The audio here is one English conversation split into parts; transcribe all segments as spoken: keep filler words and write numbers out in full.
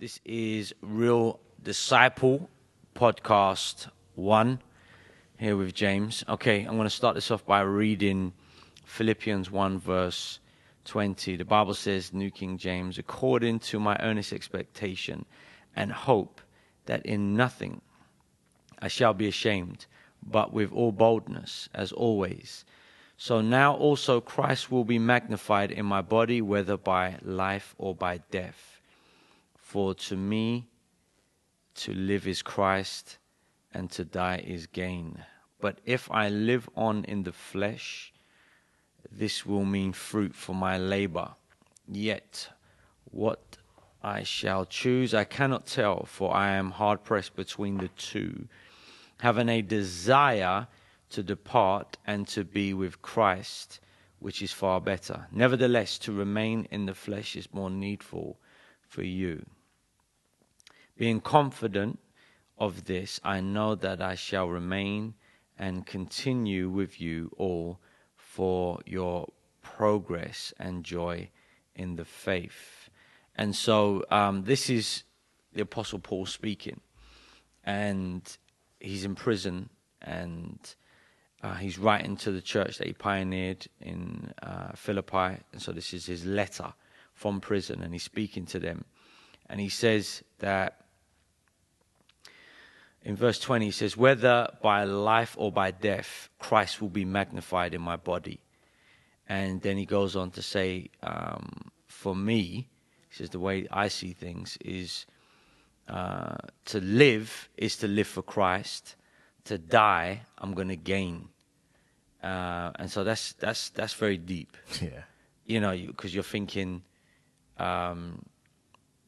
This is Real Disciple Podcast one, here with James. Okay, I'm going to start this off by reading Philippians one verse twenty. The Bible says, New King James, according to my earnest expectation and hope that in nothing I shall be ashamed, but with all boldness, as always. So now also Christ will be magnified in my body, whether by life or by death. For to me, to live is Christ, and to die is gain. But if I live on in the flesh, this will mean fruit for my labor. Yet, what I shall choose, I cannot tell, for I am hard-pressed between the two, having a desire to depart and to be with Christ, which is far better. Nevertheless, to remain in the flesh is more needful for you. Being confident of this, I know that I shall remain and continue with you all for your progress and joy in the faith. And so um, this is the Apostle Paul speaking, and he's in prison, and uh, he's writing to the church that he pioneered in uh, Philippi, and so this is his letter from prison, and he's speaking to them. And he says that in verse twenty, he says, whether by life or by death, Christ will be magnified in my body. And then he goes on to say, um, for me, he says, the way I see things is uh, to live is to live for Christ. To die, I'm going to gain. Uh, and so that's that's that's very deep. Yeah. You know, because you're thinking, um,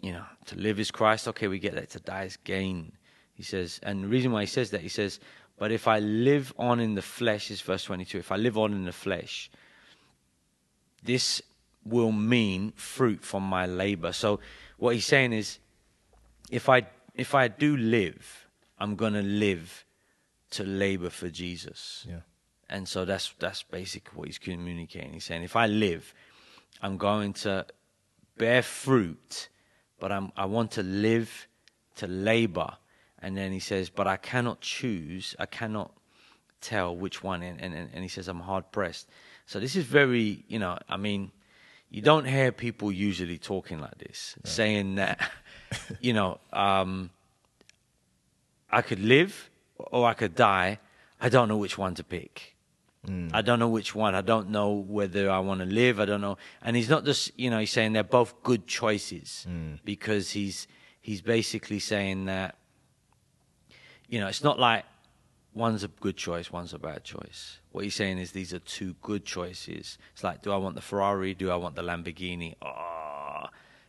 you know, to live is Christ. Okay, we get that. To die is gain, he says. And the reason why he says that, he says, but if I live on in the flesh, is verse twenty-two, if I live on in the flesh, this will mean fruit from my labor. So what he's saying is, if I, if I do live, I'm going to live to labor for Jesus. Yeah. And so that's, that's basically what he's communicating. He's saying, if I live, I'm going to bear fruit, but I'm, I want to live to labor. And then he says, but I cannot choose, I cannot tell which one. And, and, and he says, I'm hard pressed. So this is very, you know, I mean, you don't hear people usually talking like this, no. Saying that, you know, um, I could live or I could die. I don't know which one to pick. Mm. I don't know which one. I don't know whether I want to live. I don't know. And he's not just, you know, he's saying they're both good choices, mm. because he's he's basically saying that, you know, it's not like one's a good choice, one's a bad choice. What he's saying is these are two good choices. It's like, do I want the Ferrari? Do I want the Lamborghini? Oh,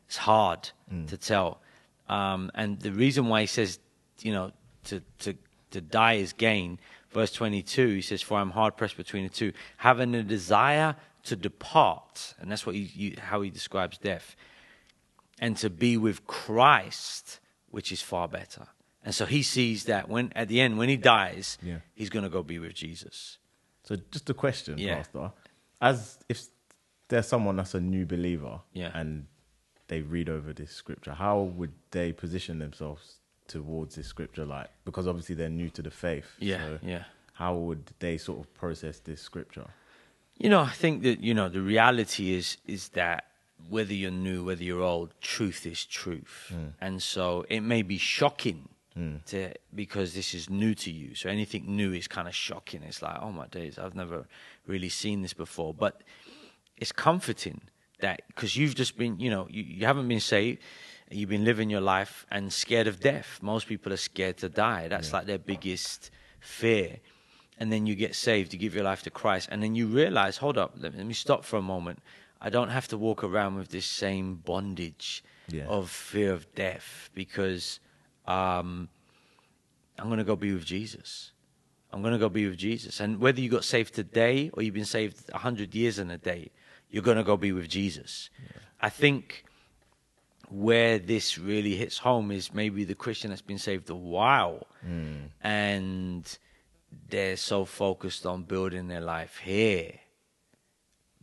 it's hard mm. to tell. Um, and the reason why he says, you know, to to to die is gain. Verse twenty-two, he says, for I am hard-pressed between the two, having a desire to depart, and that's what he, you, how he describes death, and to be with Christ, which is far better. And so he sees that when at the end, when he dies, yeah. he's going to go be with Jesus. So just a question, yeah. Pastor. As if there's someone that's a new believer, yeah. and they read over this scripture, how would they position themselves towards this scripture, like, because obviously they're new to the faith, yeah so yeah how would they sort of process this scripture? you know I think that, you know, the reality is is that whether you're new, whether you're old, truth is truth, mm. and so it may be shocking mm. to, because this is new to you, so anything new is kind of shocking. It's like, oh my days, I've never really seen this before. But it's comforting that, because you've just been, you know, you, you haven't been saved. You've been living your life and scared of death. Most people are scared to die. That's yeah. like their biggest fear. And then you get saved, you give your life to Christ, and then you realize, hold up, let me stop for a moment. I don't have to walk around with this same bondage yeah. of fear of death, because um, I'm going to go be with Jesus. I'm going to go be with Jesus. And whether you got saved today or you've been saved a hundred years in a day, you're going to go be with Jesus. Yeah. I think where this really hits home is maybe the Christian that's been saved a while, mm. and they're so focused on building their life here,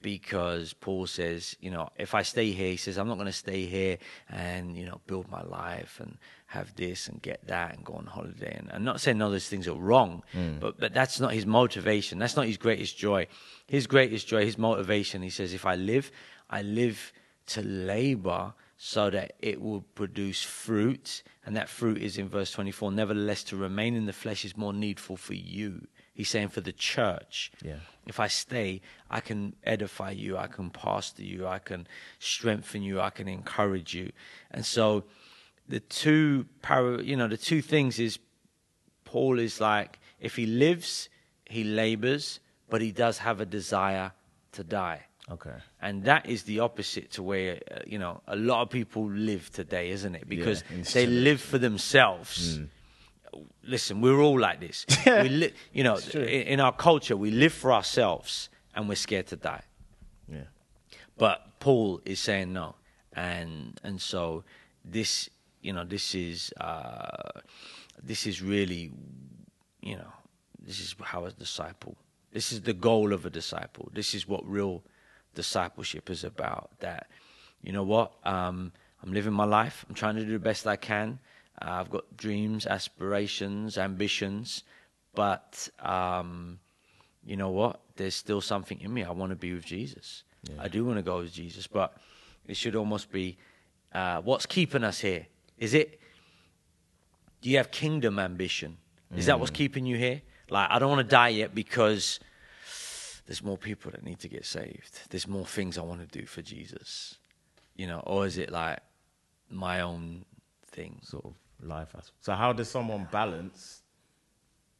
because Paul says, you know, if I stay here, he says, I'm not going to stay here and, you know, build my life and have this and get that and go on holiday. And I'm not saying all those things are wrong, mm. but, but that's not his motivation. That's not his greatest joy. His greatest joy, his motivation, he says, if I live, I live to labor so that it will produce fruit. And that fruit is in verse twenty-four. Nevertheless, to remain in the flesh is more needful for you. He's saying for the church, yeah. If I stay, I can edify you, I can pastor you, I can strengthen you, I can encourage you. And so the two, para, you know, the two things is Paul is like, if he lives, he labors, but he does have a desire to die. Okay. And that is the opposite to where, uh, you know, a lot of people live today, isn't it? Because yeah, they live for themselves. Mm. Listen, we're all like this. we li you know, in our culture, we live for ourselves and we're scared to die. Yeah. But Paul is saying no, and and so this, you know, this is uh, this is really, you know, this is how a disciple. This is the goal of a disciple. This is what real discipleship is about. That, you know what, um, I'm living my life. I'm trying to do the best I can. Uh, I've got dreams, aspirations, ambitions, but um, you know what? There's still something in me. I want to be with Jesus. Yeah. I do want to go with Jesus, but it should almost be, uh, what's keeping us here? Is it, do you have kingdom ambition? Is mm. that what's keeping you here? Like, I don't want to die yet because there's more people that need to get saved. There's more things I want to do for Jesus, you know? Or is it like my own thing? Sort of. Life. So how does someone balance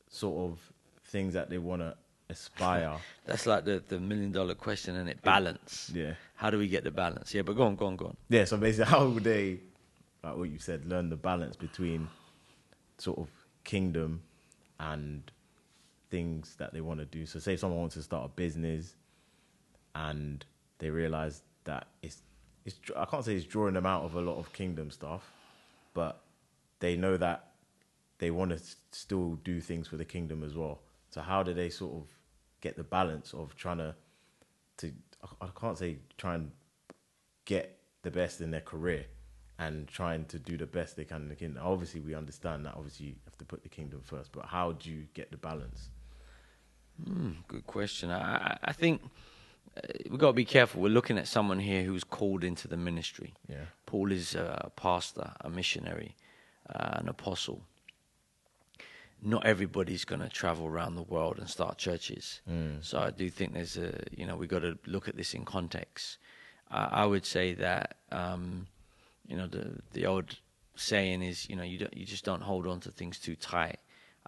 sort of things that they want to aspire? That's like the, the million dollar question, isn't it? Balance. Yeah. How do we get the balance? Yeah, but go on, go on, go on. Yeah, so basically how would they, like what you said, learn the balance between sort of kingdom and things that they want to do? So say someone wants to start a business and they realise that it's, it's, I can't say it's drawing them out of a lot of kingdom stuff, but they know that they want to still do things for the kingdom as well. So how do they sort of get the balance of trying to, to I can't say try and get the best in their career and trying to do the best they can in the kingdom? Obviously, we understand that. Obviously, you have to put the kingdom first, but how do you get the balance? Mm, good question. I, I think we've got to be careful. We're looking at someone here who's called into the ministry. Yeah. Paul is a pastor, a missionary. Uh, an apostle. Not everybody's going to travel around the world and start churches. Mm. So I do think there's a, you know, we've got to look at this in context. Uh, I would say that, um, you know, the, the old saying is, you know, you, don't, you just don't hold on to things too tight.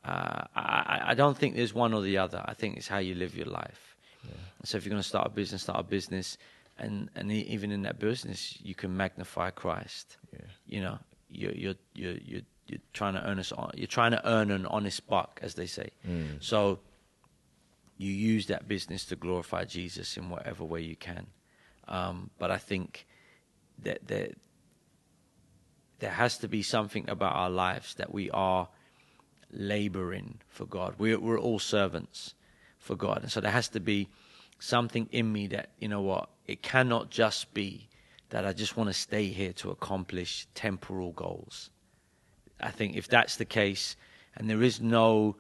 Uh, I, I don't think there's one or the other. I think it's how you live your life. Yeah. So if you're going to start a business, start a business. And, and even in that business, you can magnify Christ, yeah. you know. You're, you're you're you're you're trying to earn us you're trying to earn an honest buck, as they say. Mm. So you use that business to glorify Jesus in whatever way you can. Um, but I think that there there has to be something about our lives that we are laboring for God. We're we're all servants for God, and so there has to be something in me that, you know what, it cannot just be that I just want to stay here to accomplish temporal goals. I think if that's the case, and there is no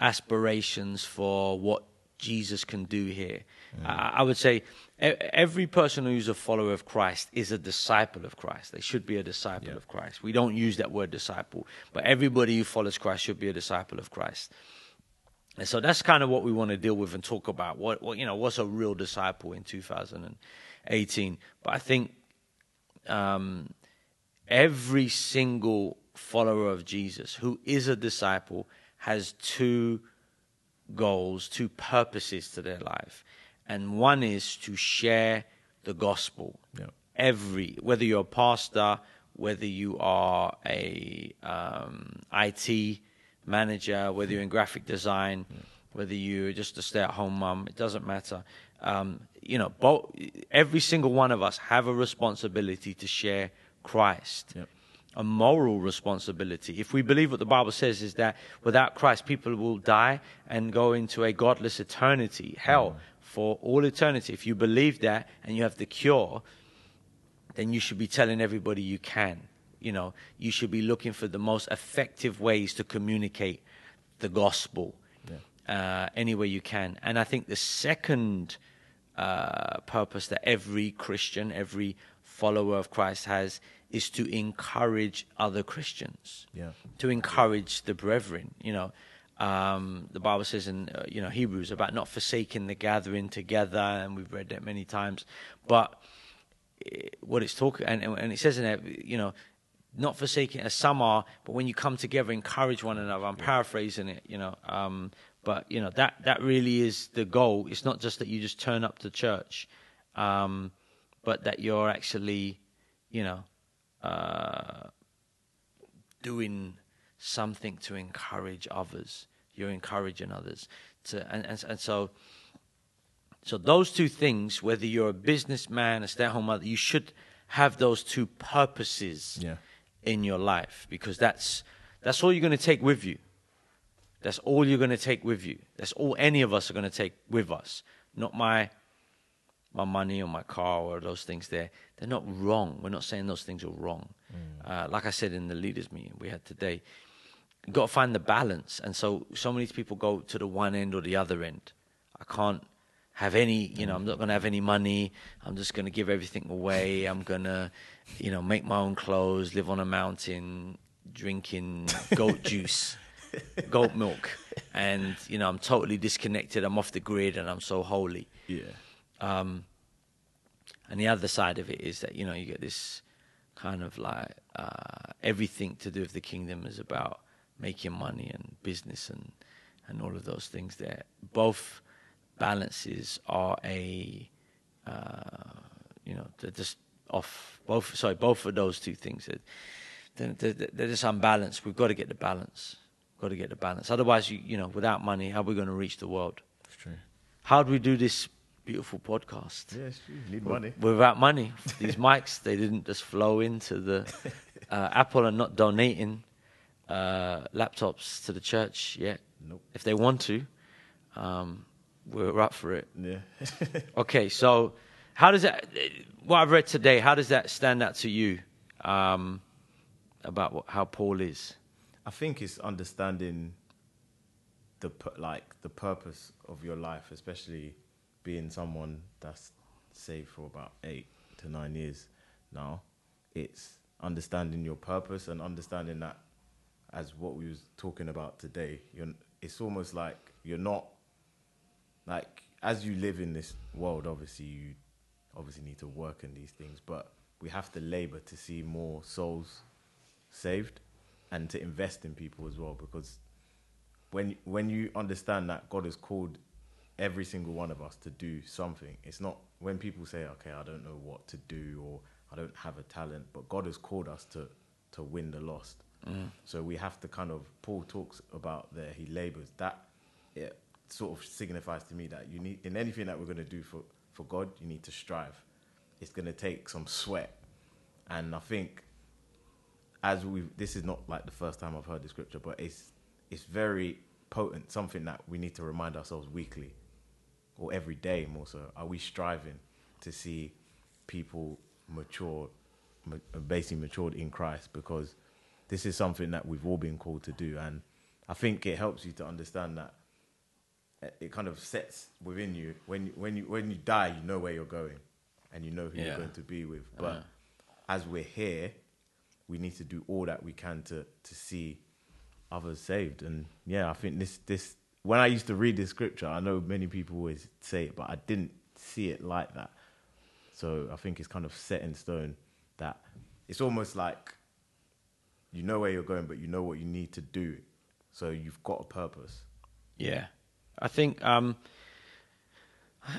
aspirations for what Jesus can do here, mm. I, I would say every person who's a follower of Christ is a disciple of Christ. They should be a disciple yeah. of Christ. We don't use that word disciple, but everybody who follows Christ should be a disciple of Christ. And so that's kind of what we want to deal with and talk about. What, what you know, what's a real disciple in two thousand eighteen? But I think um, every single follower of Jesus who is a disciple has two goals, two purposes to their life. And one is to share the gospel. Yeah. Every, whether you're a pastor, whether you are a um, I T manager, whether you're in graphic design, yeah. whether you're just a stay-at-home mum, it doesn't matter. Um, you know, both, every single one of us have a responsibility to share Christ, yep. a moral responsibility. If we believe what the Bible says is that without Christ, people will die and go into a godless eternity, hell, mm. for all eternity. If you believe that and you have the cure, then you should be telling everybody you can. You know, you should be looking for the most effective ways to communicate the gospel, yeah. uh, any way you can. And I think the second uh, purpose that every Christian, every follower of Christ has is to encourage other Christians, yeah. to encourage the brethren. You know, um, the Bible says in uh, you know Hebrews about not forsaking the gathering together, and we've read that many times. But it, what it's talking and and it says in there, you know, not forsaking as some are, but when you come together, encourage one another. I'm yeah. paraphrasing it, you know. Um, but you know that that really is the goal. It's not just that you just turn up to church, um, but that you're actually, you know. Uh, doing something to encourage others. You're encouraging others to, and, and and so, so those two things. Whether you're a businessman, a stay-at-home mother, you should have those two purposes yeah. in your life, because that's that's all you're going to take with you. That's all you're going to take with you. That's all any of us are going to take with us. Not my. my money or my car or those things there, they're not wrong. We're not saying those things are wrong. Mm. Uh, like I said in the leaders meeting we had today, you've got to find the balance. And so, so many people go to the one end or the other end. I can't have any, you know, I'm not going to have any money. I'm just going to give everything away. I'm going to, you know, make my own clothes, live on a mountain, drinking goat juice, goat milk. And, you know, I'm totally disconnected. I'm off the grid and I'm so holy. Yeah. Um, and the other side of it is that, you know, you get this kind of like uh, everything to do with the kingdom is about making money and business and, and all of those things there. Both balances are a, uh, you know, they're just off. Both, sorry, both of those two things, they're, they're, they're just unbalanced. We've got to get the balance. We've got to get the balance. Otherwise, you, you know, without money, how are we going to reach the world? That's true. How do we do this beautiful podcast? Yes, you need money. Without money, these mics, they didn't just flow into the uh, Apple are not donating uh, laptops to the church yet. Nope. If they want to, um, we're up for it. Yeah. Okay, so how does that? What I've read today, how does that stand out to you um, about what, how Paul is? I think it's understanding the like the purpose of your life, especially being someone that's saved for about eight to nine years now. It's understanding your purpose and understanding that, as what we was talking about today, you're, it's almost like you're not, like, as you live in this world, obviously you obviously need to work in these things, but we have to labor to see more souls saved and to invest in people as well, because when when you understand that God has called every single one of us to do something. It's not when people say, okay, I don't know what to do or I don't have a talent, but God has called us to, to win the lost. Mm. So we have to kind of, Paul talks about there, he labors. That it sort of signifies to me that you need, in anything that we're going to do for, for God, you need to strive. It's going to take some sweat. And I think as we've, this is not like the first time I've heard the scripture, but it's it's very potent, something that we need to remind ourselves weekly. Or every day more so, are we striving to see people mature, basically matured in Christ? Because this is something that we've all been called to do. And I think it helps you to understand that it kind of sets within you. When, when, you, when you die, you know where you're going and you know who yeah. you're going to be with. But uh. as we're here, we need to do all that we can to, to see others saved. And yeah, I think this this... when I used to read this scripture, I know many people always say it, but I didn't see it like that. So I think it's kind of set in stone that it's almost like you know where you're going, but you know what you need to do. So you've got a purpose. Yeah. I think um,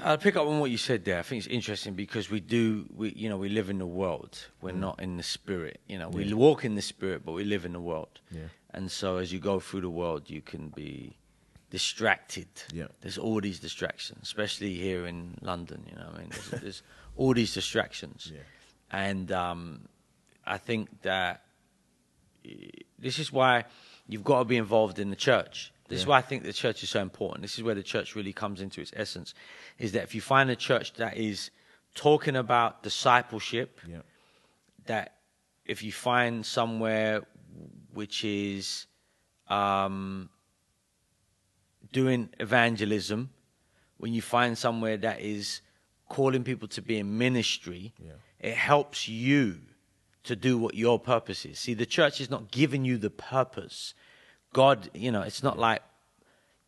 I'll pick up on what you said there. I think it's interesting because we do, we you know, we live in the world. We're mm. not in the spirit. You know, we yeah. walk in the spirit, but we live in the world. Yeah. And so as you go through the world, you can be distracted. Yeah. There's all these distractions, especially here in London, you know, I mean, there's, there's all these distractions. Yeah. And um, I think that this is why you've got to be involved in the church. This yeah. is why I think the church is so important. This is where the church really comes into its essence, is that if you find a church that is talking about discipleship, yeah. that if you find somewhere which is um, doing evangelism, when you find somewhere that is calling people to be in ministry, yeah. it helps you to do what your purpose is. See, the church is not giving you the purpose. God, you know, it's not like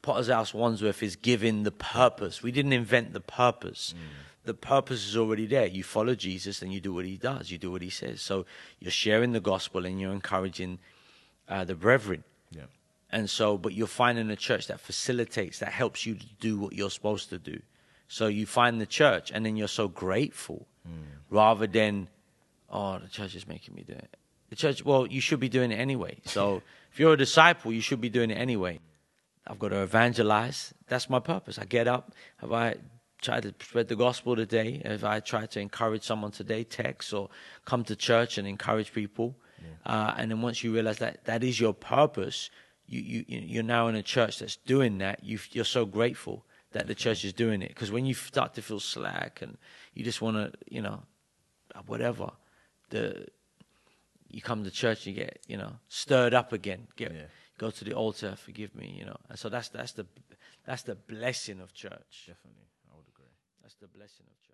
Potter's House Wandsworth is giving the purpose. We didn't invent the purpose. Mm. The purpose is already there. You follow Jesus and you do what he does. You do what he says. So you're sharing the gospel and you're encouraging uh, the brethren. Yeah. And so, but you're finding a church that facilitates, that helps you to do what you're supposed to do. So you find the church and then you're so grateful mm. rather than, oh, the church is making me do it. The church, well, you should be doing it anyway. So if you're a disciple, you should be doing it anyway. I've got to evangelize. That's my purpose. I get up. Have I tried to spread the gospel today? Have I tried to encourage someone today? Text or come to church and encourage people. Yeah. Uh, and then once you realize that that is your purpose, you, you, you're now in a church that's doing that. You've, you're so grateful that the church is doing it. Because when you start to feel slack and you just want to, you know, whatever, the... you come to church and you get, you know, stirred up again. Get, yeah. Go to the altar, forgive me, you know. And so that's that's the that's the blessing of church. Definitely, I would agree. That's the blessing of church.